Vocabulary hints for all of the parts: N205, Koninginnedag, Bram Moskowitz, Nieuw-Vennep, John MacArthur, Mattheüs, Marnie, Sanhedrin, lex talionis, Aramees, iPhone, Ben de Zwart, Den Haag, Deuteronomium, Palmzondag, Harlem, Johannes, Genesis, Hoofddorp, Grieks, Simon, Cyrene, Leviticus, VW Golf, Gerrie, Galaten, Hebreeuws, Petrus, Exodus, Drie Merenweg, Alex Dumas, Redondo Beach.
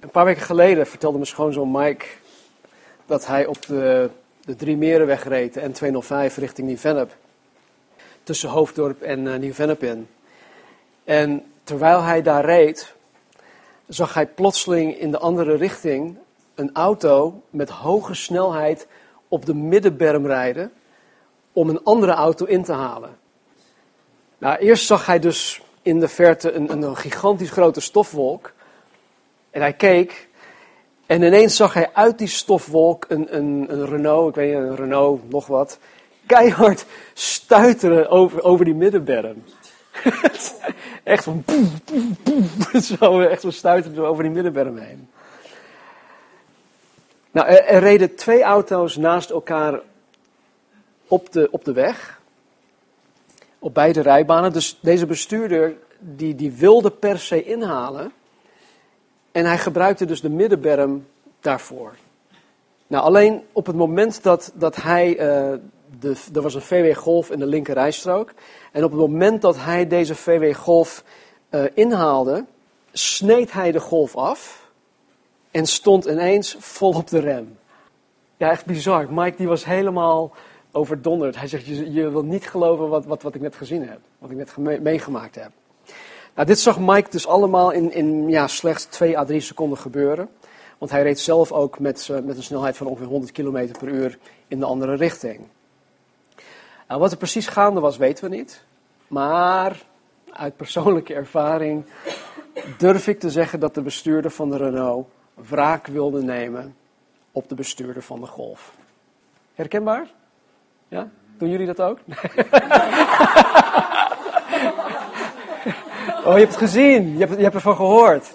Een paar weken geleden vertelde mijn schoonzoon Mike dat hij op de Drie Merenweg reed, de N205, richting Nieuw-Vennep. Tussen Hoofddorp en Nieuw-Vennep in. En terwijl hij daar reed, zag hij plotseling in de andere richting een auto met hoge snelheid op de middenberm rijden om een andere auto in te halen. Nou, eerst zag hij dus in de verte een gigantisch grote stofwolk. En hij keek en ineens zag hij uit die stofwolk een Renault, ik weet niet, een Renault, nog wat, keihard stuiteren over die middenberm. Echt van boem, boem, boem, zo, echt zo stuiteren over die middenberm heen. Nou, er reden twee auto's naast elkaar op de weg, op beide rijbanen. Dus deze bestuurder die wilde per se inhalen. En hij gebruikte dus de middenberm daarvoor. Nou, alleen op het moment dat hij... Er was een VW Golf in de linkerrijstrook. En op het moment dat hij deze VW Golf inhaalde, sneed hij de Golf af en stond ineens vol op de rem. Ja, echt bizar. Mike die was helemaal overdonderd. Hij zegt, je wil niet geloven wat ik net gezien heb, wat ik net meegemaakt heb. Nou, dit zag Mike dus allemaal in slechts 2 à 3 seconden gebeuren. Want hij reed zelf ook met een snelheid van ongeveer 100 km per uur in de andere richting. Nou, wat er precies gaande was, weten we niet. Maar uit persoonlijke ervaring durf ik te zeggen dat de bestuurder van de Renault wraak wilde nemen op de bestuurder van de Golf. Herkenbaar? Ja? Doen jullie dat ook? Nee. Oh, je hebt het gezien. Je hebt ervan gehoord.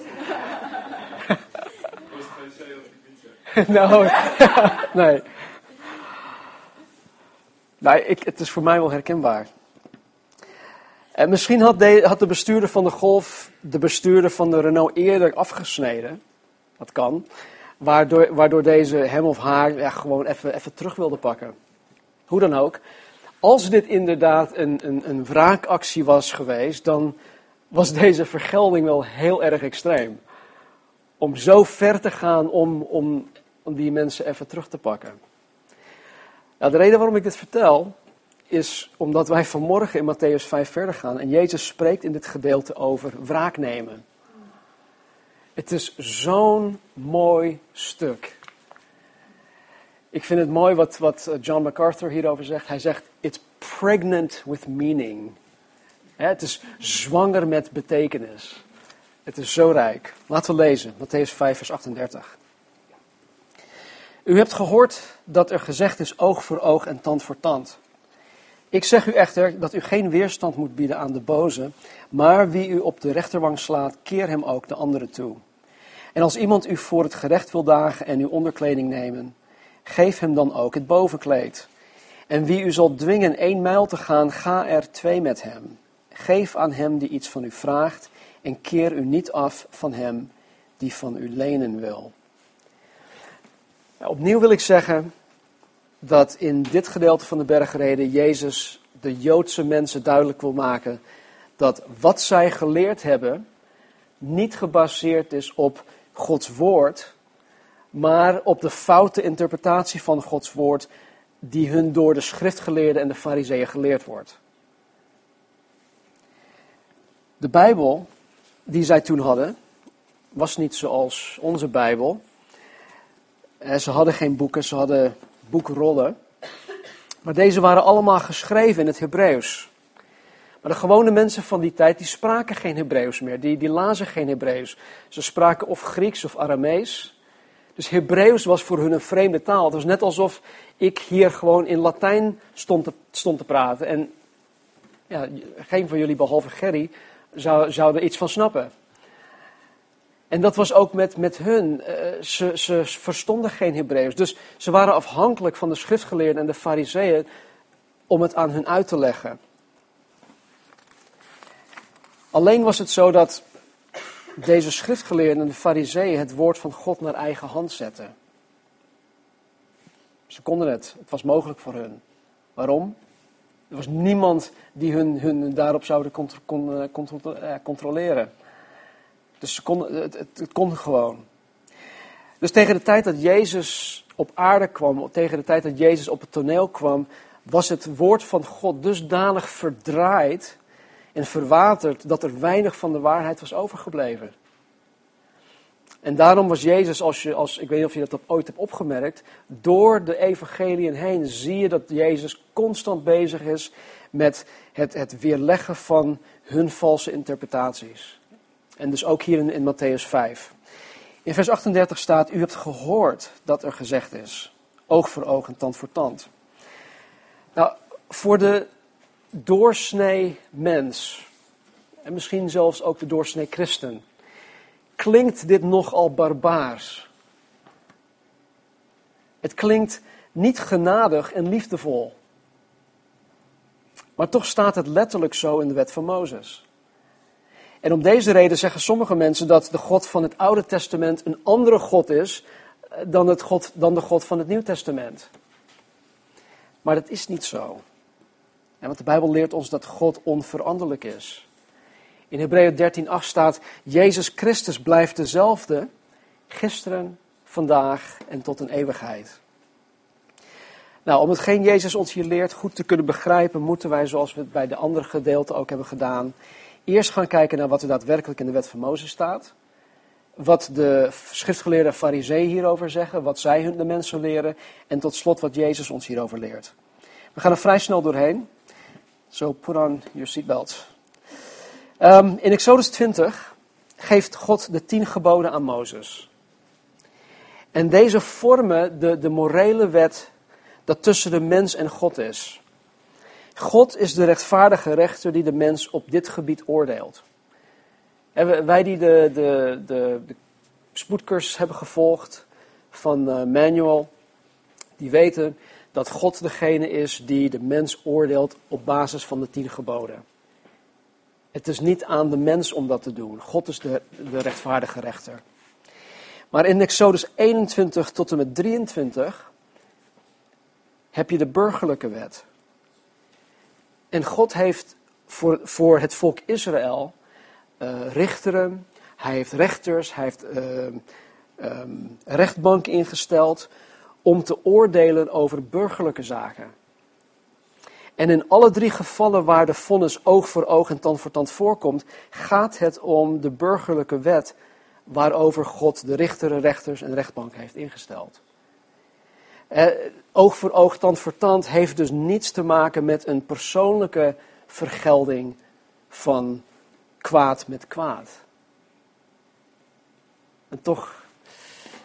Nou, nee. Nou, het is voor mij wel herkenbaar. En misschien had de bestuurder van de Golf de bestuurder van de Renault eerder afgesneden. Dat kan. Waardoor deze hem of haar gewoon even terug wilde pakken. Hoe dan ook. Als dit inderdaad een wraakactie was geweest, dan was deze vergelding wel heel erg extreem. Om zo ver te gaan om die mensen even terug te pakken. Nou, de reden waarom ik dit vertel is omdat wij vanmorgen in Mattheüs 5 verder gaan. En Jezus spreekt in dit gedeelte over wraak nemen. Het is zo'n mooi stuk. Ik vind het mooi wat John MacArthur hierover zegt. Hij zegt, it's pregnant with meaning. Het is zwanger met betekenis. Het is zo rijk. Laten we lezen, Mattheüs 5 vers 38. U hebt gehoord dat er gezegd is oog voor oog en tand voor tand. Ik zeg u echter dat u geen weerstand moet bieden aan de boze, maar wie u op de rechterwang slaat, keer hem ook de andere toe. En als iemand u voor het gerecht wil dagen en uw onderkleding nemen, geef hem dan ook het bovenkleed. En wie u zal dwingen 1 mijl te gaan, ga er 2 met hem. Geef aan hem die iets van u vraagt en keer u niet af van hem die van u lenen wil. Opnieuw wil ik zeggen dat in dit gedeelte van de bergreden Jezus de Joodse mensen duidelijk wil maken dat wat zij geleerd hebben niet gebaseerd is op Gods woord, maar op de foute interpretatie van Gods woord die hun door de schriftgeleerden en de fariseeën geleerd wordt. De Bijbel die zij toen hadden was niet zoals onze Bijbel. Ze hadden geen boeken, ze hadden boekrollen. Maar deze waren allemaal geschreven in het Hebreeuws. Maar de gewone mensen van die tijd, die spraken geen Hebreeuws meer. Die lazen geen Hebreeuws. Ze spraken of Grieks of Aramees. Dus Hebreeuws was voor hun een vreemde taal. Het was net alsof ik hier gewoon in Latijn stond te praten. En ja, geen van jullie, behalve Gerrie, zou er iets van snappen. En dat was ook met hun. Ze verstonden geen Hebreeuws. Dus ze waren afhankelijk van de schriftgeleerden en de fariseeën om het aan hun uit te leggen. Alleen was het zo dat deze schriftgeleerden en de fariseeën het woord van God naar eigen hand zetten. Ze konden het. Het was mogelijk voor hun. Waarom? Er was niemand die hun daarop zouden controleren. Dus het kon gewoon. Dus tegen de tijd dat Jezus op aarde kwam, tegen de tijd dat Jezus op het toneel kwam, was het woord van God dusdanig verdraaid en verwaterd dat er weinig van de waarheid was overgebleven. En daarom was Jezus, ik weet niet of je dat ooit hebt opgemerkt, door de evangeliën heen zie je dat Jezus constant bezig is met het weerleggen van hun valse interpretaties. En dus ook hier in Mattheüs 5. In vers 38 staat, u hebt gehoord dat er gezegd is, oog voor oog en tand voor tand. Nou, voor de doorsnee mens, en misschien zelfs ook de doorsnee christen, klinkt dit nogal barbaars. Het klinkt niet genadig en liefdevol. Maar toch staat het letterlijk zo in de wet van Mozes. En om deze reden zeggen sommige mensen dat de God van het Oude Testament een andere God is dan de God van het Nieuw Testament. Maar dat is niet zo. En want de Bijbel leert ons dat God onveranderlijk is. In Hebreeën 13:8 staat, Jezus Christus blijft dezelfde, gisteren, vandaag en tot in eeuwigheid. Nou, om hetgeen Jezus ons hier leert goed te kunnen begrijpen, moeten wij, zoals we het bij de andere gedeelten ook hebben gedaan, eerst gaan kijken naar wat er daadwerkelijk in de wet van Mozes staat. Wat de schriftgeleerden en farizeeën hierover zeggen, wat zij de mensen leren en tot slot wat Jezus ons hierover leert. We gaan er vrij snel doorheen. So put on your seatbelt. In Exodus 20 geeft God de 10 geboden aan Mozes. En deze vormen de morele wet dat tussen de mens en God is. God is de rechtvaardige rechter die de mens op dit gebied oordeelt. En wij die de spoedcursus hebben gevolgd van Manuel, die weten dat God degene is die de mens oordeelt op basis van de 10 geboden. Het is niet aan de mens om dat te doen. God is de rechtvaardige rechter. Maar in Exodus 21 tot en met 23 heb je de burgerlijke wet. En God heeft voor het volk Israël richteren, hij heeft rechters, hij heeft rechtbanken ingesteld om te oordelen over burgerlijke zaken. En in alle 3 gevallen waar de vonnis oog voor oog en tand voor tand voorkomt, gaat het om de burgerlijke wet waarover God de richteren, rechters en rechtbank heeft ingesteld. Oog voor oog, tand voor tand heeft dus niets te maken met een persoonlijke vergelding van kwaad met kwaad. En toch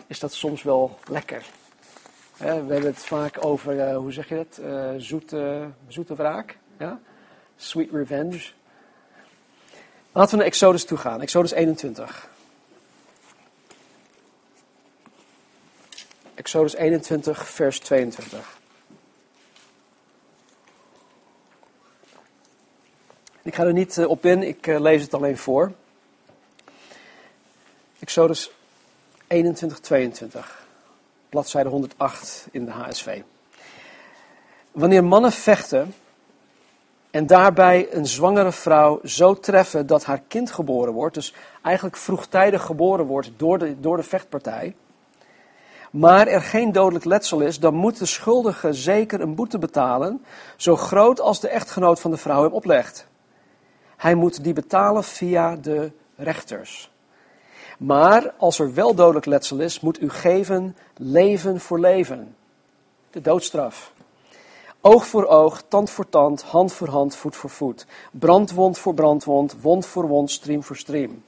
is dat soms wel lekker. We hebben het vaak over, hoe zeg je dat? Zoete wraak. Ja? Sweet revenge. Laten we naar Exodus toe gaan. Exodus 21. Exodus 21, vers 22. Ik ga er niet op in, ik lees het alleen voor. Exodus 21, 22. Bladzijde 108 in de HSV. Wanneer mannen vechten en daarbij een zwangere vrouw zo treffen dat haar kind geboren wordt, dus eigenlijk vroegtijdig geboren wordt door de vechtpartij, maar er geen dodelijk letsel is, dan moet de schuldige zeker een boete betalen, zo groot als de echtgenoot van de vrouw hem oplegt. Hij moet die betalen via de rechters. Maar als er wel dodelijk letsel is, moet u geven leven voor leven. De doodstraf. Oog voor oog, tand voor tand, hand voor hand, voet voor voet. Brandwond voor brandwond, wond voor wond, striem voor striem.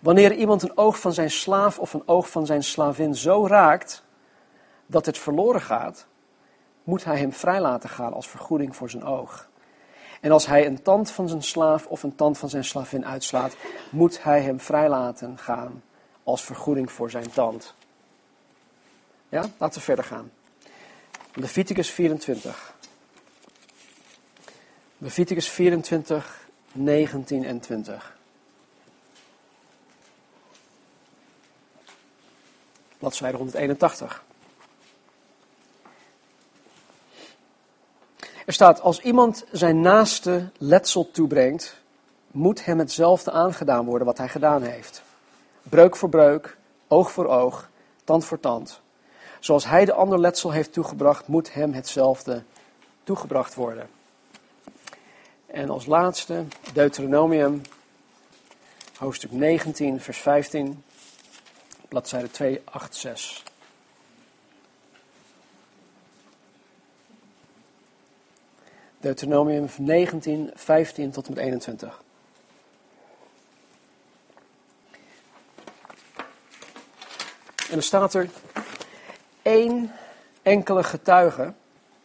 Wanneer iemand een oog van zijn slaaf of een oog van zijn slavin zo raakt dat het verloren gaat, moet hij hem vrij laten gaan als vergoeding voor zijn oog. En als hij een tand van zijn slaaf of een tand van zijn slavin uitslaat, moet hij hem vrij laten gaan als vergoeding voor zijn tand. Ja, laten we verder gaan. Leviticus 24. Leviticus 24, 19 en 20. Bladzijde 181. Er staat, als iemand zijn naaste letsel toebrengt, moet hem hetzelfde aangedaan worden wat hij gedaan heeft. Breuk voor breuk, oog voor oog, tand voor tand. Zoals hij de ander letsel heeft toegebracht, moet hem hetzelfde toegebracht worden. En als laatste, Deuteronomium, hoofdstuk 19, vers 15, bladzijde 286. Deuteronomium 19, 15 tot en met 21. En er staat er, 1 enkele getuige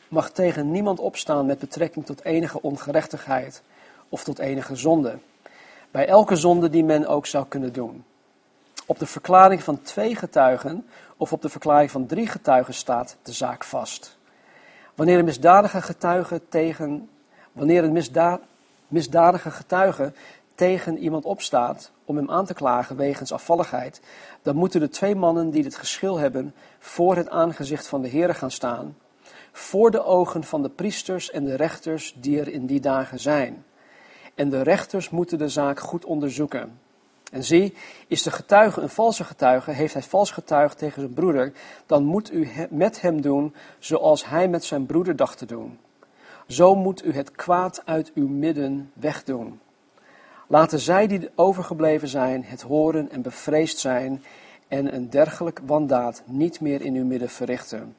mag tegen niemand opstaan met betrekking tot enige ongerechtigheid of tot enige zonde. Bij elke zonde die men ook zou kunnen doen. Op de verklaring van 2 getuigen of op de verklaring van 3 getuigen staat de zaak vast. Wanneer een misdadige getuige tegen iemand opstaat om hem aan te klagen wegens afvalligheid, dan moeten de 2 mannen die dit geschil hebben voor het aangezicht van de Heere gaan staan, voor de ogen van de priesters en de rechters die er in die dagen zijn. En de rechters moeten de zaak goed onderzoeken. En zie, is de getuige een valse getuige, heeft hij vals getuigd tegen zijn broeder, dan moet u met hem doen zoals hij met zijn broeder dacht te doen. Zo moet u het kwaad uit uw midden wegdoen. Laten zij die overgebleven zijn het horen en bevreesd zijn en een dergelijk wandaad niet meer in uw midden verrichten.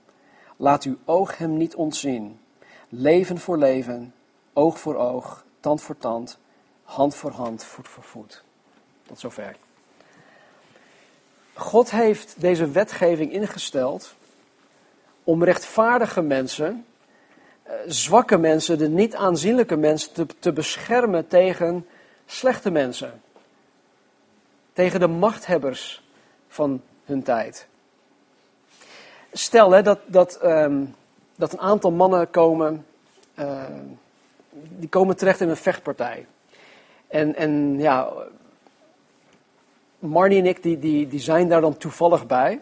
Laat uw oog hem niet ontzien. Leven voor leven, oog voor oog, tand voor tand, hand voor hand, voet voor voet. Tot zover. God heeft deze wetgeving ingesteld om rechtvaardige mensen, zwakke mensen, de niet aanzienlijke mensen te beschermen tegen slechte mensen. Tegen de machthebbers van hun tijd. Stel hè, dat een aantal mannen komen, die komen terecht in een vechtpartij. En ja, Marnie en ik die zijn daar dan toevallig bij.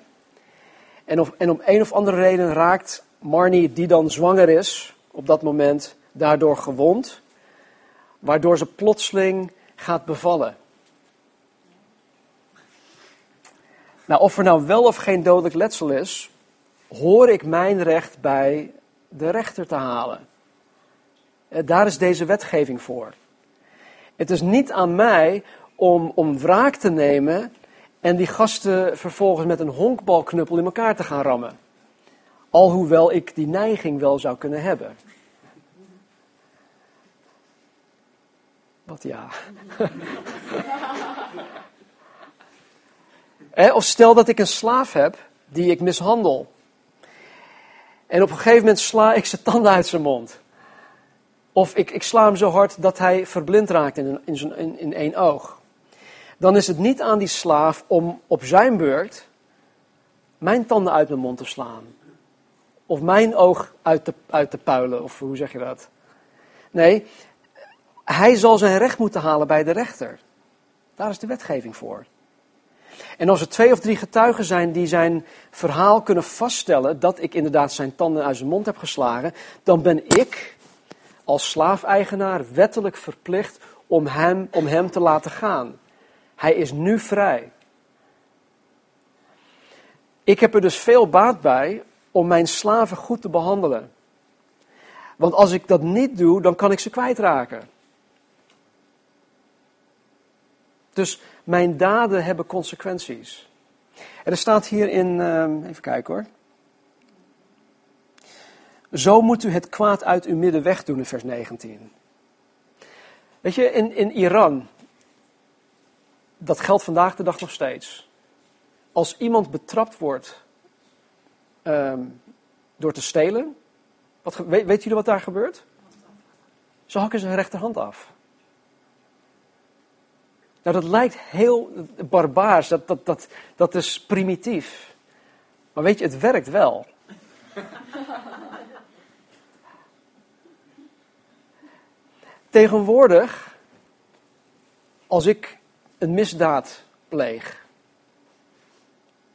En om een of andere reden raakt Marnie, die dan zwanger is, op dat moment daardoor gewond. Waardoor ze plotseling gaat bevallen. Nou, of er nou wel of geen dodelijk letsel is, hoor ik mijn recht bij de rechter te halen. Daar is deze wetgeving voor. Het is niet aan mij om wraak te nemen en die gasten vervolgens met een honkbalknuppel in elkaar te gaan rammen. Alhoewel ik die neiging wel zou kunnen hebben. Wat ja. Of stel dat ik een slaaf heb die ik mishandel. En op een gegeven moment sla ik zijn tanden uit zijn mond. Of ik sla hem zo hard dat hij verblind raakt in één oog. Dan is het niet aan die slaaf om op zijn beurt mijn tanden uit mijn mond te slaan. Of mijn oog uit te puilen, of hoe zeg je dat? Nee, hij zal zijn recht moeten halen bij de rechter. Daar is de wetgeving voor. En als er 2 of 3 getuigen zijn die zijn verhaal kunnen vaststellen dat ik inderdaad zijn tanden uit zijn mond heb geslagen, dan ben ik als slaafeigenaar wettelijk verplicht om hem te laten gaan. Hij is nu vrij. Ik heb er dus veel baat bij om mijn slaven goed te behandelen. Want als ik dat niet doe, dan kan ik ze kwijtraken. Dus mijn daden hebben consequenties. En er staat hier in, even kijken hoor. Zo moet u het kwaad uit uw midden wegdoen in vers 19. Weet je, in Iran, dat geldt vandaag de dag nog steeds. Als iemand betrapt wordt door te stelen, weet jullie wat daar gebeurt? Ze hakken zijn rechterhand af. Nou, dat lijkt heel barbaars, dat is primitief. Maar weet je, het werkt wel. Tegenwoordig, als ik een misdaad pleeg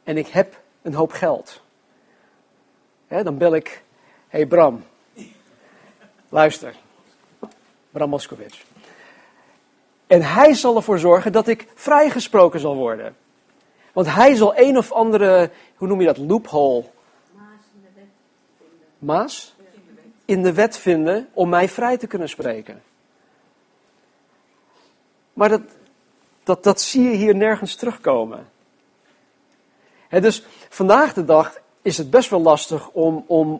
en ik heb een hoop geld, hè, dan bel ik, hey Bram, luister, Bram Moskowitz. En hij zal ervoor zorgen dat ik vrijgesproken zal worden. Want hij zal een of andere, hoe noem je dat, loophole? Maas in de wet vinden om mij vrij te kunnen spreken. Maar dat zie je hier nergens terugkomen. He, dus vandaag de dag is het best wel lastig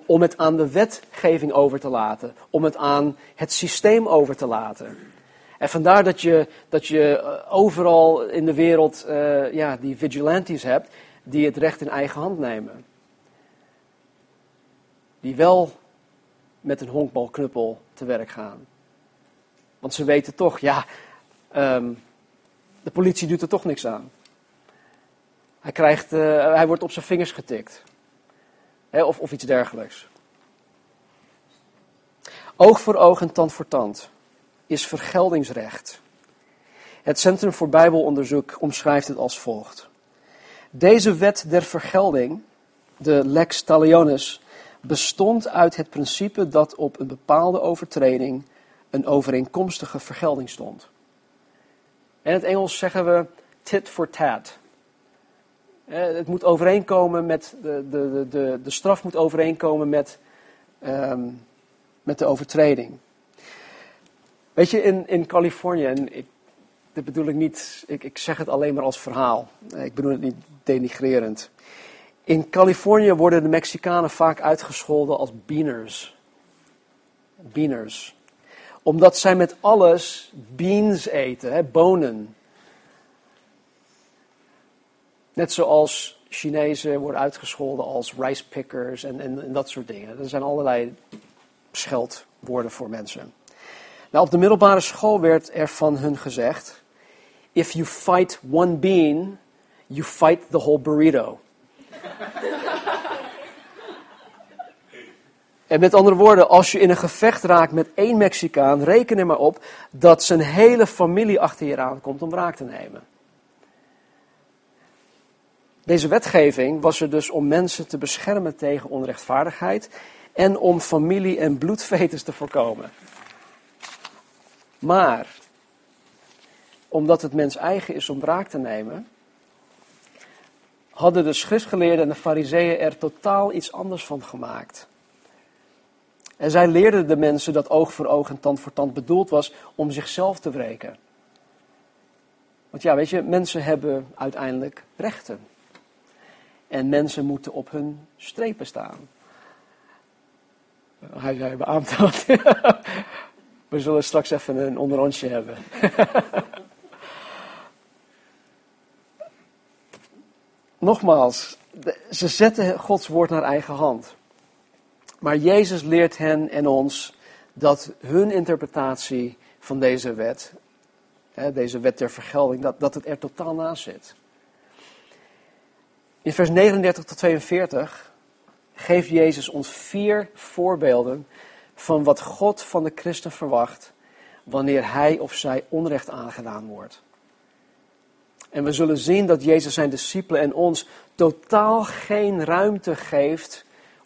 om het aan de wetgeving over te laten. Om het aan het systeem over te laten. En vandaar dat je overal in de wereld die vigilantes hebt die het recht in eigen hand nemen. Die wel met een honkbalknuppel te werk gaan. Want ze weten toch, de politie doet er toch niks aan. Hij wordt op zijn vingers getikt. He, of iets dergelijks. Oog voor oog en tand voor tand is vergeldingsrecht. Het Centrum voor Bijbelonderzoek omschrijft het als volgt. Deze wet der vergelding, de lex talionis, bestond uit het principe dat op een bepaalde overtreding een overeenkomstige vergelding stond. In het Engels zeggen we tit for tat. Het moet overeenkomen met de straf moet overeenkomen met de overtreding. Weet je, in Californië, en dit bedoel ik niet, ik zeg het alleen maar als verhaal. Ik bedoel het niet denigrerend. In Californië worden de Mexicanen vaak uitgescholden als beaners. Beaners. Omdat zij met alles beans eten, hè, bonen. Net zoals Chinezen worden uitgescholden als rice pickers en dat soort dingen. Er zijn allerlei scheldwoorden voor mensen. Nou, op de middelbare school werd er van hun gezegd: if you fight one bean, you fight the whole burrito. En met andere woorden, als je in een gevecht raakt met één Mexicaan, reken er maar op dat zijn hele familie achter je aankomt om wraak te nemen. Deze wetgeving was er dus om mensen te beschermen tegen onrechtvaardigheid en om familie- en bloedvetes te voorkomen. Maar, omdat het mens eigen is om wraak te nemen, hadden de schriftgeleerden en de fariseeën er totaal iets anders van gemaakt. En zij leerden de mensen dat oog voor oog en tand voor tand bedoeld was om zichzelf te wreken. Want ja, weet je, mensen hebben uiteindelijk rechten. En mensen moeten op hun strepen staan. Hij zei, beaamt dat. We zullen straks even een onderrondje hebben. Nogmaals, ze zetten Gods woord naar eigen hand. Maar Jezus leert hen en ons dat hun interpretatie van deze wet der vergelding, dat het er totaal naast zit. In vers 39 tot 42 geeft Jezus ons 4 voorbeelden van wat God van de christen verwacht wanneer hij of zij onrecht aangedaan wordt. En we zullen zien dat Jezus zijn discipelen en ons totaal geen ruimte geeft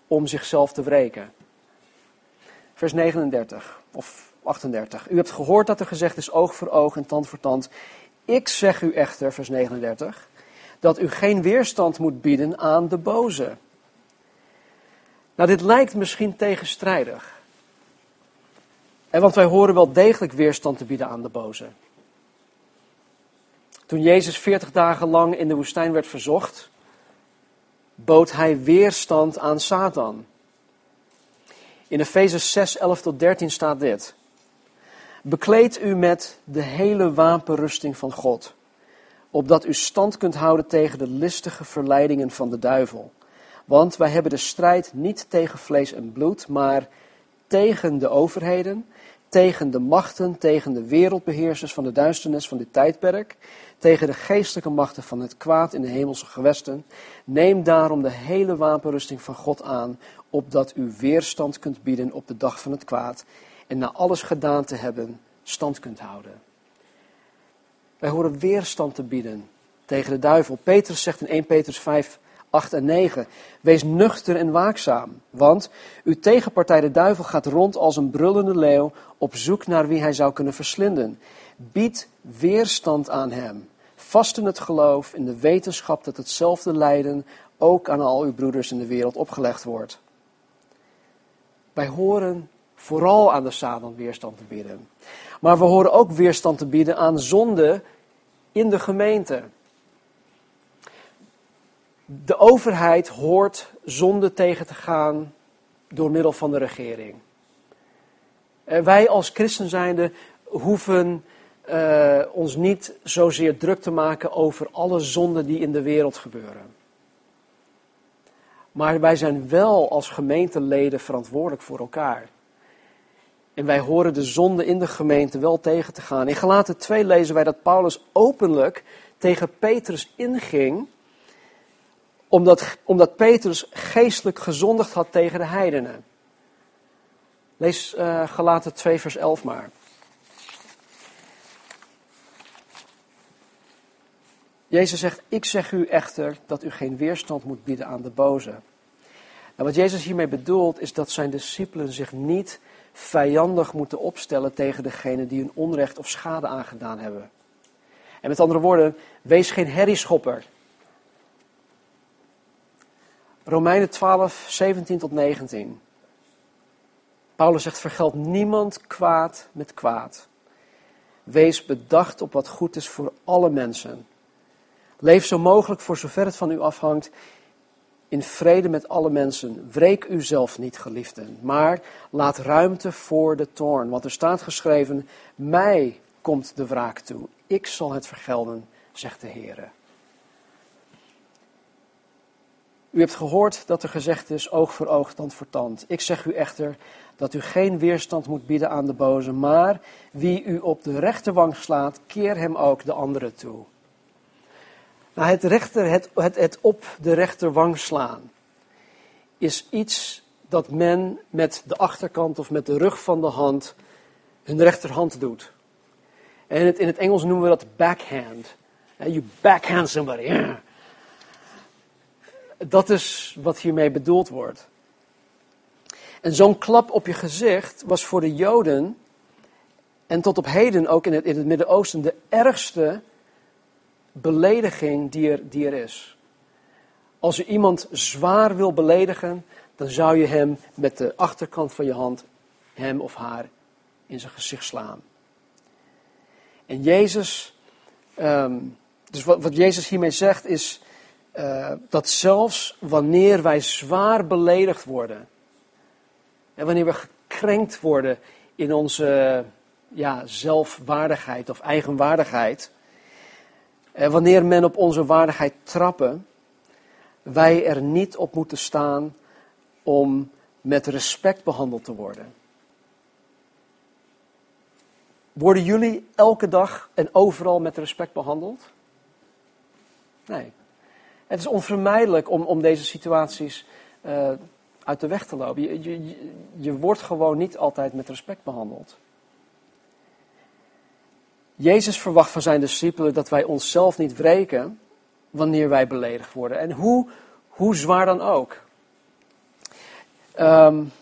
om zichzelf te wreken. Vers 39 of 38. U hebt gehoord dat er gezegd is oog voor oog en tand voor tand. Ik zeg u echter, vers 39, dat u geen weerstand moet bieden aan de boze. Nou, dit lijkt misschien tegenstrijdig. En want wij horen wel degelijk weerstand te bieden aan de boze. Toen Jezus 40 dagen lang in de woestijn werd verzocht, bood hij weerstand aan Satan. In Efeze 6, 11 tot 13 staat dit. Bekleed u met de hele wapenrusting van God, opdat u stand kunt houden tegen de listige verleidingen van de duivel. Want wij hebben de strijd niet tegen vlees en bloed, maar tegen de overheden, tegen de machten, tegen de wereldbeheersers van de duisternis van dit tijdperk, tegen de geestelijke machten van het kwaad in de hemelse gewesten. Neem daarom de hele wapenrusting van God aan, opdat u weerstand kunt bieden op de dag van het kwaad en na alles gedaan te hebben, stand kunt houden. Wij horen weerstand te bieden tegen de duivel. Petrus zegt in 1 Petrus 5, 8 en 9, wees nuchter en waakzaam, want uw tegenpartij de duivel gaat rond als een brullende leeuw op zoek naar wie hij zou kunnen verslinden. Bied weerstand aan hem, vast in het geloof, in de wetenschap dat hetzelfde lijden ook aan al uw broeders in de wereld opgelegd wordt. Wij horen vooral aan de Satan weerstand te bieden. Maar we horen ook weerstand te bieden aan zonde in de gemeente. De overheid hoort zonde tegen te gaan door middel van de regering. Wij als christen zijnde hoeven ons niet zozeer druk te maken over alle zonden die in de wereld gebeuren. Maar wij zijn wel als gemeenteleden verantwoordelijk voor elkaar. En wij horen de zonde in de gemeente wel tegen te gaan. In Galaten 2 lezen wij dat Paulus openlijk tegen Petrus inging, omdat Petrus geestelijk gezondigd had tegen de heidenen. Lees Galaten 2 vers 11 maar. Jezus zegt, ik zeg u echter dat u geen weerstand moet bieden aan de boze. Nou, wat Jezus hiermee bedoelt is dat zijn discipelen zich niet vijandig moeten opstellen tegen degene die hun onrecht of schade aangedaan hebben. En met andere woorden, wees geen herrieschopper. Romeinen 12, 17 tot 19. Paulus zegt, vergeld niemand kwaad met kwaad. Wees bedacht op wat goed is voor alle mensen. Leef zo mogelijk, voor zover het van u afhangt, in vrede met alle mensen. Wreek uzelf niet, geliefden, maar laat ruimte voor de toorn. Want er staat geschreven, mij komt de wraak toe. Ik zal het vergelden, zegt de Heere. U hebt gehoord dat er gezegd is, oog voor oog, tand voor tand. Ik zeg u echter dat u geen weerstand moet bieden aan de boze, maar wie u op de rechterwang slaat, keer hem ook de andere toe. Nou, het op de rechterwang slaan is iets dat men met de achterkant of met de rug van de hand, hun rechterhand doet. En in het Engels noemen we dat backhand. You backhand somebody. Yeah. Dat is wat hiermee bedoeld wordt. En zo'n klap op je gezicht was voor de Joden, en tot op heden ook in het Midden-Oosten, de ergste belediging die er is. Als je iemand zwaar wil beledigen, dan zou je hem met de achterkant van je hand, hem of haar, in zijn gezicht slaan. En Jezus, dus wat Jezus hiermee zegt is, dat zelfs wanneer wij zwaar beledigd worden, en wanneer we gekrenkt worden in onze zelfwaardigheid of eigenwaardigheid, wanneer men op onze waardigheid trappen, wij er niet op moeten staan om met respect behandeld te worden. Worden jullie elke dag en overal met respect behandeld? Nee. Het is onvermijdelijk om deze situaties uit de weg te lopen. Je wordt gewoon niet altijd met respect behandeld. Jezus verwacht van zijn discipelen dat wij onszelf niet wreken wanneer wij beledigd worden. En hoe zwaar dan ook. Laten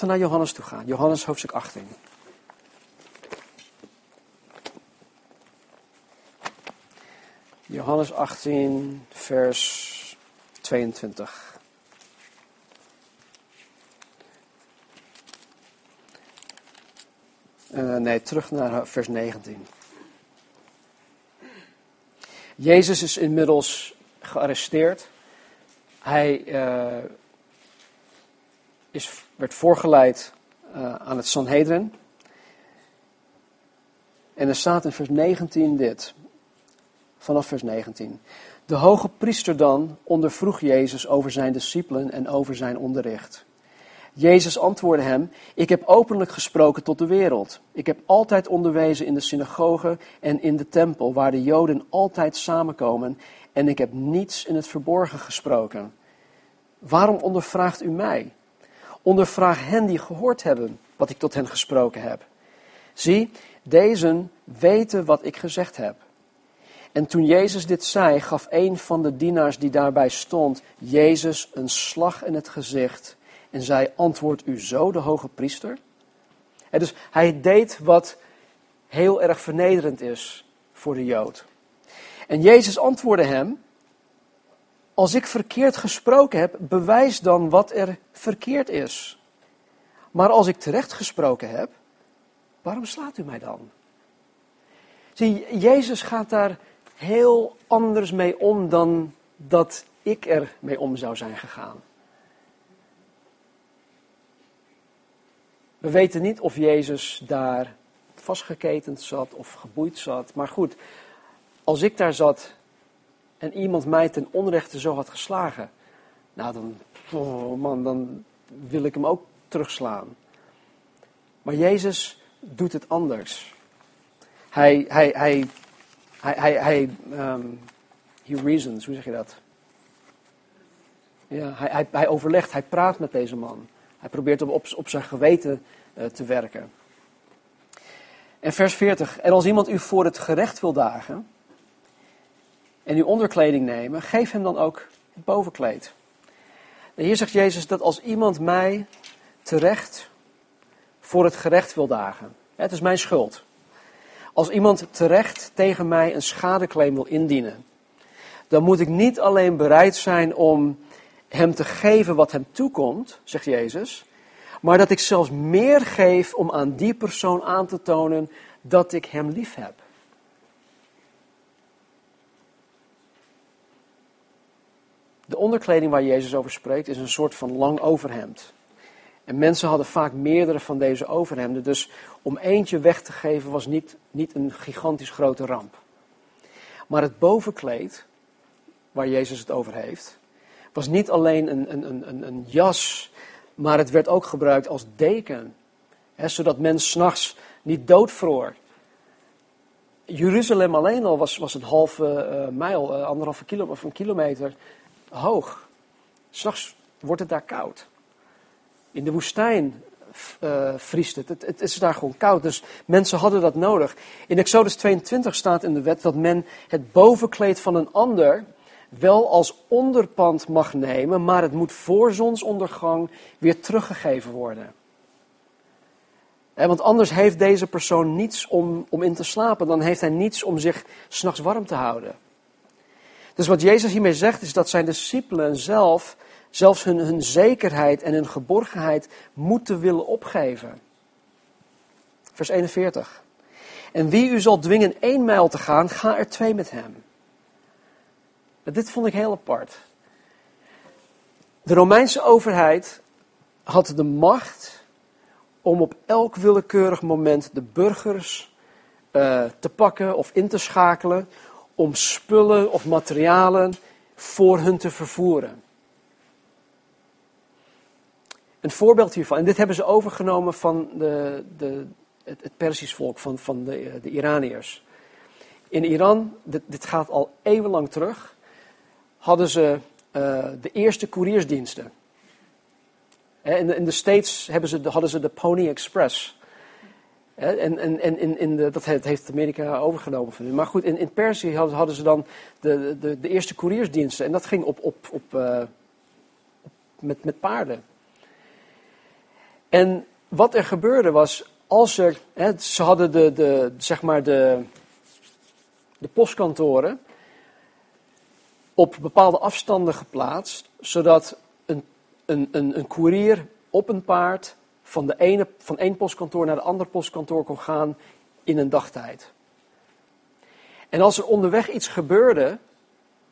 we naar Johannes toe gaan. Johannes hoofdstuk 18. Johannes 18, vers 22. Terug naar vers 19. Jezus is inmiddels gearresteerd. Hij werd voorgeleid aan het Sanhedrin. En er staat in vers 19 dit. Vanaf vers 19. De hoge priester dan ondervroeg Jezus over zijn discipelen en over zijn onderricht. Jezus antwoordde hem, ik heb openlijk gesproken tot de wereld. Ik heb altijd onderwezen in de synagoge en in de tempel, waar de Joden altijd samenkomen, en ik heb niets in het verborgen gesproken. Waarom ondervraagt u mij? Ondervraag hen die gehoord hebben wat ik tot hen gesproken heb. Zie, dezen weten wat ik gezegd heb. En toen Jezus dit zei, gaf een van de dienaars die daarbij stond, Jezus een slag in het gezicht, en zei, antwoordt u zo de hoge priester? En dus hij deed wat heel erg vernederend is voor de Jood. En Jezus antwoordde hem: als ik verkeerd gesproken heb, bewijs dan wat er verkeerd is. Maar als ik terecht gesproken heb, waarom slaat u mij dan? Zie, Jezus gaat daar heel anders mee om dan dat ik er mee om zou zijn gegaan. We weten niet of Jezus daar vastgeketend zat of geboeid zat. Maar goed, als ik daar zat en iemand mij ten onrechte zo had geslagen, nou dan, dan wil ik hem ook terugslaan. Maar Jezus doet het anders. He reasons, hoe zeg je dat? Ja, hij overlegt, hij praat met deze man. Hij probeert op zijn geweten te werken. En vers 40. En als iemand u voor het gerecht wil dagen en uw onderkleding nemen, geef hem dan ook het bovenkleed. En hier zegt Jezus dat als iemand mij terecht voor het gerecht wil dagen. Het is mijn schuld. Als iemand terecht tegen mij een schadeclaim wil indienen, dan moet ik niet alleen bereid zijn om hem te geven wat hem toekomt, zegt Jezus, maar dat ik zelfs meer geef om aan die persoon aan te tonen dat ik hem lief heb. De onderkleding waar Jezus over spreekt is een soort van lang overhemd. En mensen hadden vaak meerdere van deze overhemden, dus om eentje weg te geven was niet een gigantisch grote ramp. Maar het bovenkleed, waar Jezus het over heeft, was niet alleen een jas, maar het werd ook gebruikt als deken. Hè, zodat men 's nachts niet doodvroor. Jeruzalem alleen al was een halve mijl, anderhalve kilometer hoog. 'S Nachts wordt het daar koud. In de woestijn vriest het. Het is daar gewoon koud. Dus mensen hadden dat nodig. In Exodus 22 staat in de wet dat men het bovenkleed van een ander wel als onderpand mag nemen, maar het moet voor zonsondergang weer teruggegeven worden. Want anders heeft deze persoon niets om in te slapen. Dan heeft hij niets om zich 's nachts warm te houden. Dus wat Jezus hiermee zegt is dat zijn discipelen zelfs hun zekerheid en hun geborgenheid moeten willen opgeven. Vers 41. En wie u zal dwingen 1 mijl te gaan, ga er 2 met hem. Dit vond ik heel apart. De Romeinse overheid had de macht om op elk willekeurig moment de burgers te pakken of in te schakelen om spullen of materialen voor hun te vervoeren. Een voorbeeld hiervan, en dit hebben ze overgenomen van het Persisch volk, van de Iraniërs. In Iran, dit gaat al eeuwenlang terug, hadden ze de eerste koeriersdiensten. In de States hadden ze de Pony Express. Dat heeft Amerika overgenomen van hen. Maar goed, in Perzië hadden ze dan de eerste koeriersdiensten. En dat ging met paarden. En wat er gebeurde was, ze hadden de postkantoren op bepaalde afstanden geplaatst, zodat een koerier op een paard van één postkantoor naar de andere postkantoor kon gaan in een dagtijd. En als er onderweg iets gebeurde,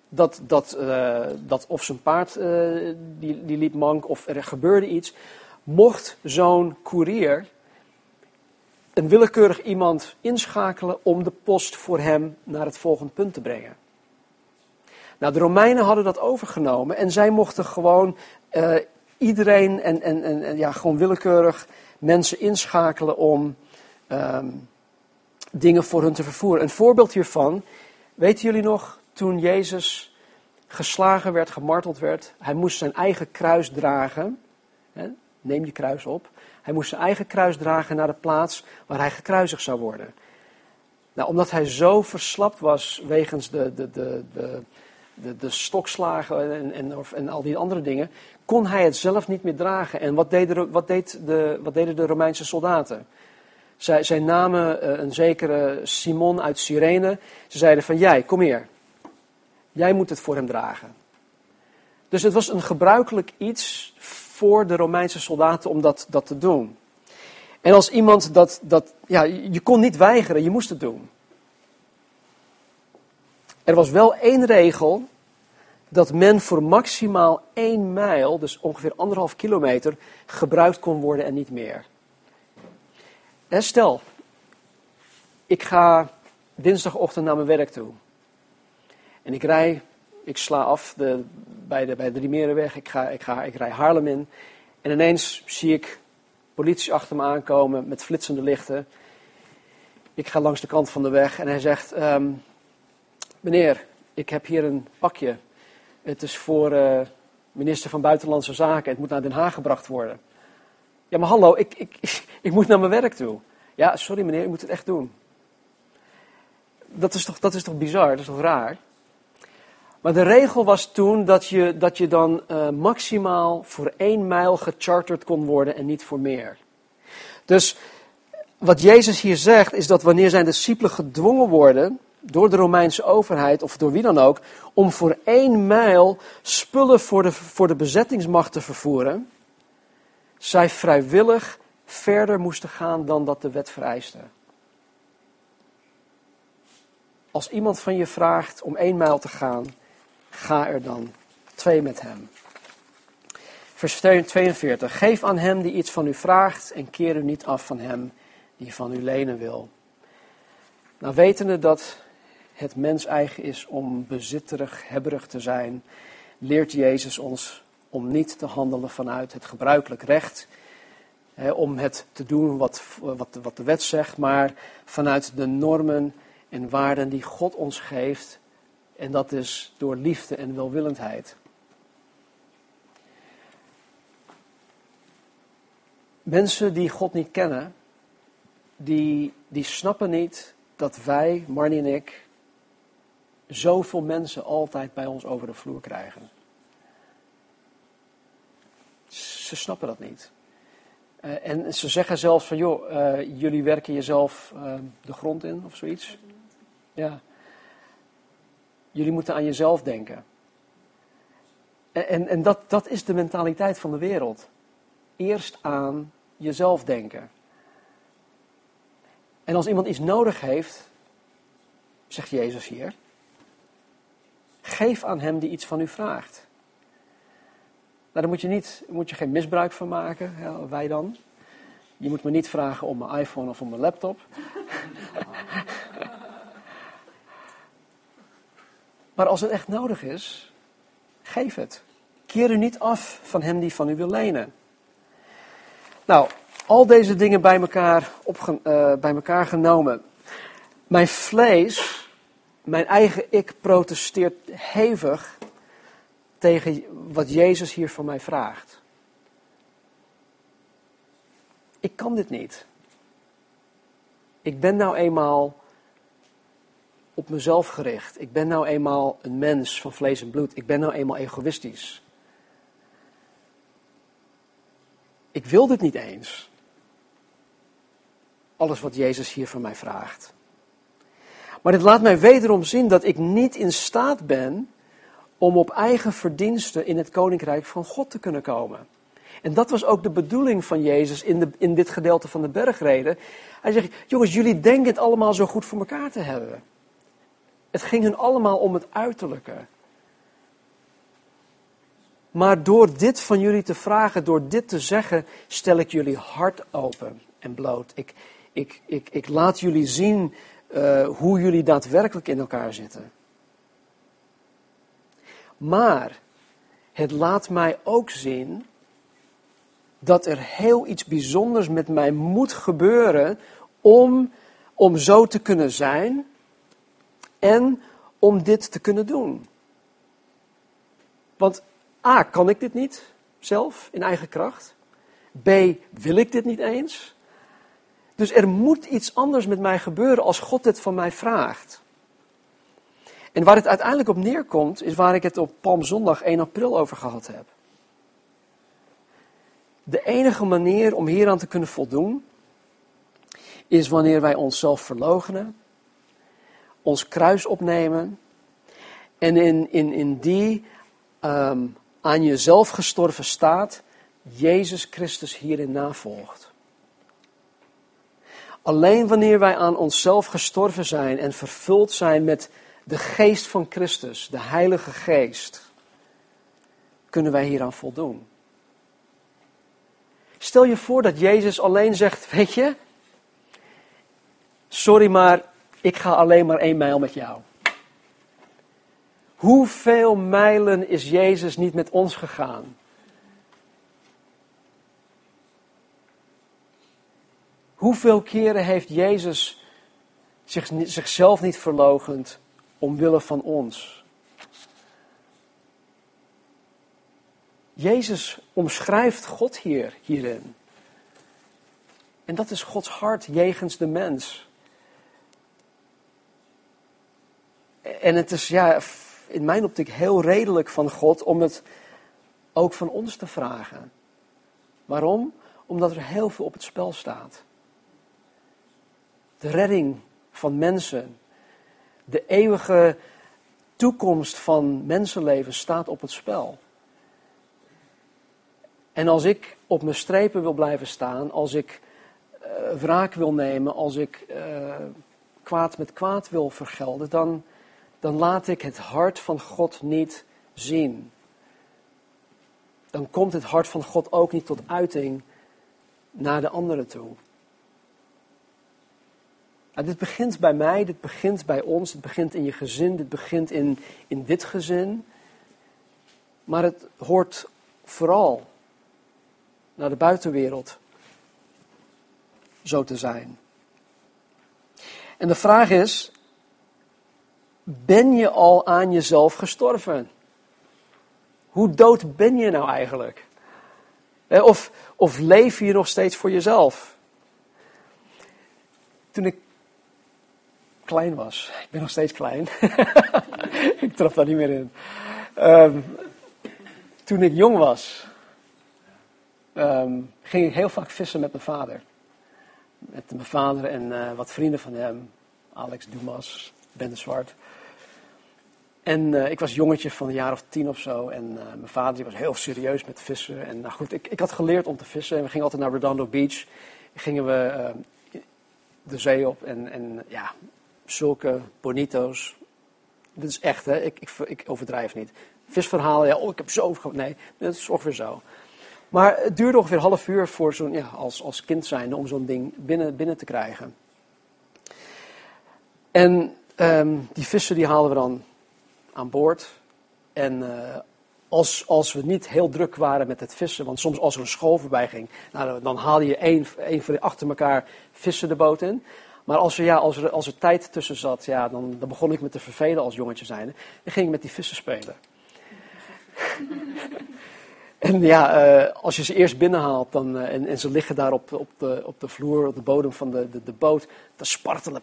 dat of zijn paard die liep mank of er gebeurde iets, mocht zo'n koerier een willekeurig iemand inschakelen om de post voor hem naar het volgende punt te brengen. Nou, de Romeinen hadden dat overgenomen en zij mochten gewoon iedereen gewoon willekeurig mensen inschakelen om dingen voor hun te vervoeren. Een voorbeeld hiervan, weten jullie nog, toen Jezus geslagen werd, gemarteld werd, hij moest zijn eigen kruis dragen. Hè? Neem je kruis op. Hij moest zijn eigen kruis dragen naar de plaats waar hij gekruisigd zou worden. Nou, omdat hij zo verslapt was wegens de stokslagen en al die andere dingen, kon hij het zelf niet meer dragen. En wat deden de Romeinse soldaten? Zij namen een zekere Simon uit Cyrene. Ze zeiden van, jij, kom hier. Jij moet het voor hem dragen. Dus het was een gebruikelijk iets voor de Romeinse soldaten om dat te doen. En als iemand dat, je kon niet weigeren, je moest het doen. Er was wel één regel, dat men voor maximaal 1 mijl, dus ongeveer 1,5 kilometer, gebruikt kon worden en niet meer. En stel, ik ga dinsdagochtend naar mijn werk toe. En ik sla af bij de Drie Merenweg, ik rij Harlem in. En ineens zie ik politie achter me aankomen met flitsende lichten. Ik ga langs de kant van de weg en hij zegt, meneer, ik heb hier een pakje. Het is voor minister van Buitenlandse Zaken, het moet naar Den Haag gebracht worden. Ja, maar hallo, ik moet naar mijn werk toe. Ja, sorry meneer, ik moet het echt doen. Dat is toch bizar, dat is toch raar? Maar de regel was toen dat je dan maximaal voor 1 mijl gecharterd kon worden en niet voor meer. Dus wat Jezus hier zegt is dat wanneer zijn discipelen gedwongen worden door de Romeinse overheid of door wie dan ook, om voor 1 mijl spullen voor de bezettingsmacht te vervoeren, zij vrijwillig verder moesten gaan dan dat de wet vereiste. Als iemand van je vraagt om 1 mijl te gaan, ga er dan 2 met hem. Vers 42. Geef aan hem die iets van u vraagt en keer u niet af van hem die van u lenen wil. Nou, wetende dat het mens eigen is om bezitterig, hebberig te zijn, leert Jezus ons om niet te handelen vanuit het gebruikelijk recht, om het te doen wat de wet zegt, maar vanuit de normen en waarden die God ons geeft, en dat is door liefde en welwillendheid. Mensen die God niet kennen, die snappen niet dat wij, Marnie en ik, zoveel mensen altijd bij ons over de vloer krijgen. Ze snappen dat niet. En ze zeggen zelfs van, joh, jullie werken jezelf de grond in of zoiets. Ja. Jullie moeten aan jezelf denken. En dat is de mentaliteit van de wereld. Eerst aan jezelf denken. En als iemand iets nodig heeft, zegt Jezus hier, geef aan hem die iets van u vraagt. Nou, daar moet je geen misbruik van maken, ja, wij dan. Je moet me niet vragen om mijn iPhone of om mijn laptop. Maar als het echt nodig is, geef het. Keer u niet af van hem die van u wil lenen. Nou, al deze dingen bij elkaar genomen. Mijn vlees, mijn eigen ik, protesteert hevig tegen wat Jezus hier van mij vraagt. Ik kan dit niet. Ik ben nou eenmaal op mezelf gericht. Ik ben nou eenmaal een mens van vlees en bloed. Ik ben nou eenmaal egoïstisch. Ik wil dit niet eens. Alles wat Jezus hier van mij vraagt. Maar dit laat mij wederom zien dat ik niet in staat ben om op eigen verdiensten in het koninkrijk van God te kunnen komen. En dat was ook de bedoeling van Jezus in dit gedeelte van de bergreden. Hij zegt, jongens, jullie denken het allemaal zo goed voor elkaar te hebben. Het ging hun allemaal om het uiterlijke. Maar door dit van jullie te vragen, door dit te zeggen, stel ik jullie hart open en bloot. Ik laat jullie zien hoe jullie daadwerkelijk in elkaar zitten. Maar het laat mij ook zien dat er heel iets bijzonders met mij moet gebeuren om zo te kunnen zijn en om dit te kunnen doen. Want A, kan ik dit niet zelf in eigen kracht? B, wil ik dit niet eens? Dus er moet iets anders met mij gebeuren als God dit van mij vraagt. En waar het uiteindelijk op neerkomt, is waar ik het op Palmzondag 1 april over gehad heb. De enige manier om hieraan te kunnen voldoen, is wanneer wij onszelf verloochenen, ons kruis opnemen en in die aan jezelf gestorven staat Jezus Christus hierin navolgt. Alleen wanneer wij aan onszelf gestorven zijn en vervuld zijn met de geest van Christus, de Heilige Geest, kunnen wij hieraan voldoen. Stel je voor dat Jezus alleen zegt, weet je, sorry maar, ik ga alleen maar 1 mijl met jou. Hoeveel mijlen is Jezus niet met ons gegaan? Hoeveel keren heeft Jezus zichzelf niet verloochend omwille van ons? Jezus omschrijft God hierin. En dat is Gods hart jegens de mens. En het is in mijn optiek heel redelijk van God om het ook van ons te vragen. Waarom? Omdat er heel veel op het spel staat. De redding van mensen, de eeuwige toekomst van mensenleven staat op het spel. En als ik op mijn strepen wil blijven staan, als ik wraak wil nemen, als ik kwaad met kwaad wil vergelden, dan laat ik het hart van God niet zien. Dan komt het hart van God ook niet tot uiting naar de anderen toe. Nou, dit begint bij mij, dit begint bij ons, dit begint in je gezin, dit begint in dit gezin. Maar het hoort vooral naar de buitenwereld zo te zijn. En de vraag is, ben je al aan jezelf gestorven? Hoe dood ben je nou eigenlijk? Of leef je nog steeds voor jezelf? Toen ik klein was, ik ben nog steeds klein, ik trap daar niet meer in. Toen ik jong was, ging ik heel vaak vissen met mijn vader. Met mijn vader en wat vrienden van hem, Alex Dumas, Ben de Zwart. En ik was jongetje van een jaar of 10 of zo. En mijn vader die was heel serieus met vissen. En nou goed, ik had geleerd om te vissen. En we gingen altijd naar Redondo Beach. Gingen we de zee op. En ja, zulke bonito's. Dit is echt, hè. Ik overdrijf niet. Visverhalen, ja, ik heb zo... Nee, dat is ongeveer zo. Maar het duurde ongeveer een half uur voor zo'n, ja, als kind zijnde om zo'n ding binnen te krijgen. En die vissen die haalden we dan aan boord. En als we niet heel druk waren met het vissen, want soms als er een school voorbij ging, nou, dan haalde je één achter elkaar vissen de boot in. Maar als er tijd tussen zat, ja, dan begon ik me te vervelen als jongetje zijnde. Dan ging ik met die vissen spelen. En ja, als je ze eerst binnenhaalt en ze liggen daar op de vloer, op de bodem van de boot, te spartelen,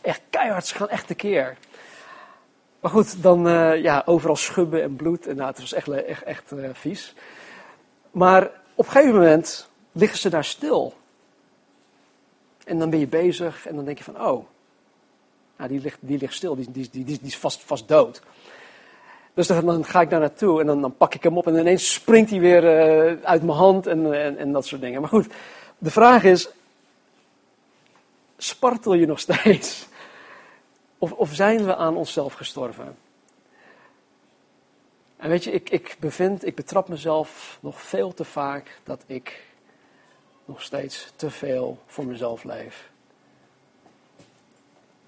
echt keihard, ze gaan echt tekeer. Maar goed, dan overal schubben en bloed en het was echt vies. Maar op een gegeven moment liggen ze daar stil. En dan ben je bezig en dan denk je van, oh, nou, die ligt stil, die is vast dood. Dus dan ga ik daar naartoe en dan pak ik hem op en ineens springt hij weer uit mijn hand en dat soort dingen. Maar goed, de vraag is, spartel je nog steeds? Of zijn we aan onszelf gestorven? En weet je, ik betrap mezelf nog veel te vaak dat ik nog steeds te veel voor mezelf leef.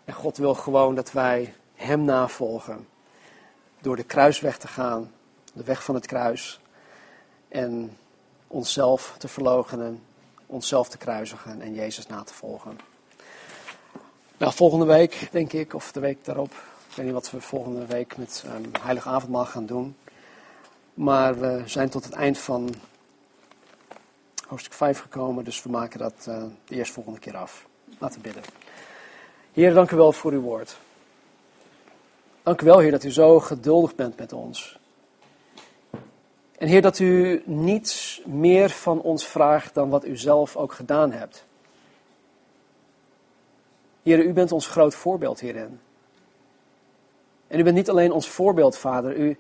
En God wil gewoon dat wij hem navolgen. Door de kruisweg te gaan, de weg van het kruis. En onszelf te verloochenen, onszelf te kruisigen en Jezus na te volgen. Nou, volgende week, denk ik, of de week daarop. Ik weet niet wat we volgende week met Heilig Avondmaal gaan doen. Maar we zijn tot het eind van hoofdstuk 5 gekomen, dus we maken dat de eerstvolgende keer af. Laten we bidden. Heer, dank u wel voor uw woord. Dank u wel, Heer, dat u zo geduldig bent met ons. En Heer, dat u niets meer van ons vraagt dan wat u zelf ook gedaan hebt. Heere, u bent ons groot voorbeeld hierin. En u bent niet alleen ons voorbeeld, Vader.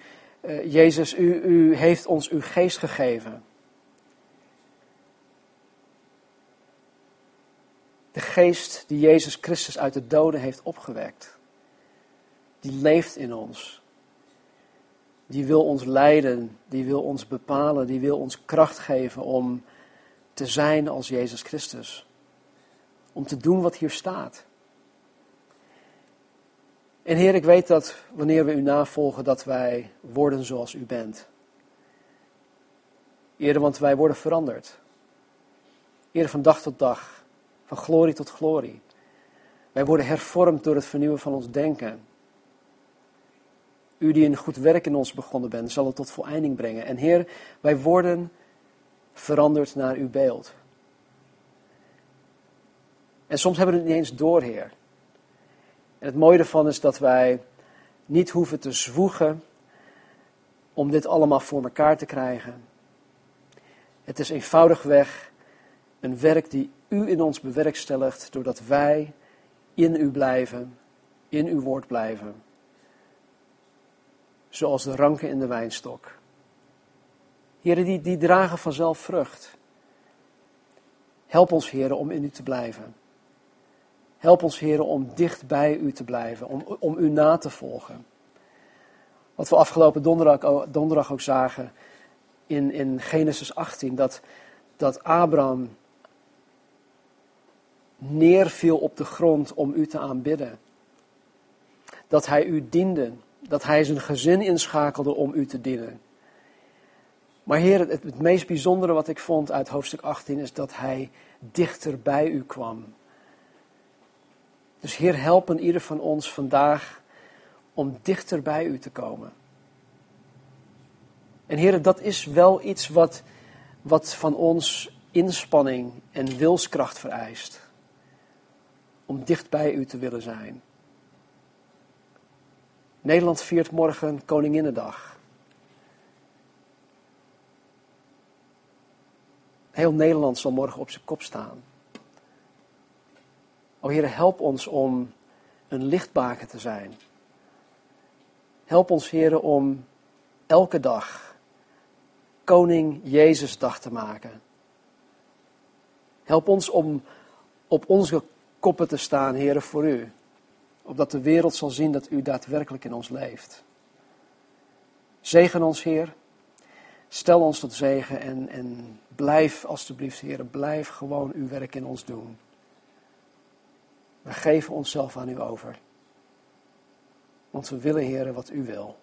Jezus, u heeft ons uw geest gegeven. De geest die Jezus Christus uit de doden heeft opgewekt. Die leeft in ons. Die wil ons leiden. Die wil ons bepalen. Die wil ons kracht geven om te zijn als Jezus Christus. Om te doen wat hier staat. En Heer, ik weet dat wanneer we u navolgen, dat wij worden zoals u bent. Heer, want wij worden veranderd. Heer, van dag tot dag. Van glorie tot glorie. Wij worden hervormd door het vernieuwen van ons denken. U die een goed werk in ons begonnen bent, zal het tot voleinding brengen. En Heer, wij worden veranderd naar uw beeld. En soms hebben we het niet eens door, Heer. En het mooie ervan is dat wij niet hoeven te zwoegen om dit allemaal voor elkaar te krijgen. Het is eenvoudigweg een werk die u in ons bewerkstelligt, doordat wij in u blijven, in uw woord blijven. Zoals de ranken in de wijnstok. Heren, die dragen vanzelf vrucht. Help ons, Heren, om in u te blijven. Help ons, Heren, om dicht bij u te blijven, om u na te volgen. Wat we afgelopen donderdag ook zagen in Genesis 18, dat Abraham neerviel op de grond om u te aanbidden. Dat hij u diende, dat hij zijn gezin inschakelde om u te dienen. Maar Heer, het meest bijzondere wat ik vond uit hoofdstuk 18 is dat hij dichter bij u kwam. Dus Heer, helpen ieder van ons vandaag om dichter bij u te komen. En Heer, dat is wel iets wat van ons inspanning en wilskracht vereist. Om dicht bij u te willen zijn. Nederland viert morgen Koninginnedag. Heel Nederland zal morgen op zijn kop staan. O Heere, help ons om een lichtbaken te zijn. Help ons, Heere, om elke dag Koning Jezusdag te maken. Help ons om op onze koppen te staan, Heere, voor u. Opdat de wereld zal zien dat u daadwerkelijk in ons leeft. Zegen ons, Heer. Stel ons tot zegen en blijf alstublieft, Heer, blijf gewoon uw werk in ons doen. We geven onszelf aan u over. Want we willen, Heer, wat u wil.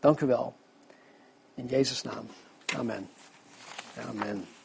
Dank u wel. In Jezus' naam. Amen. Amen.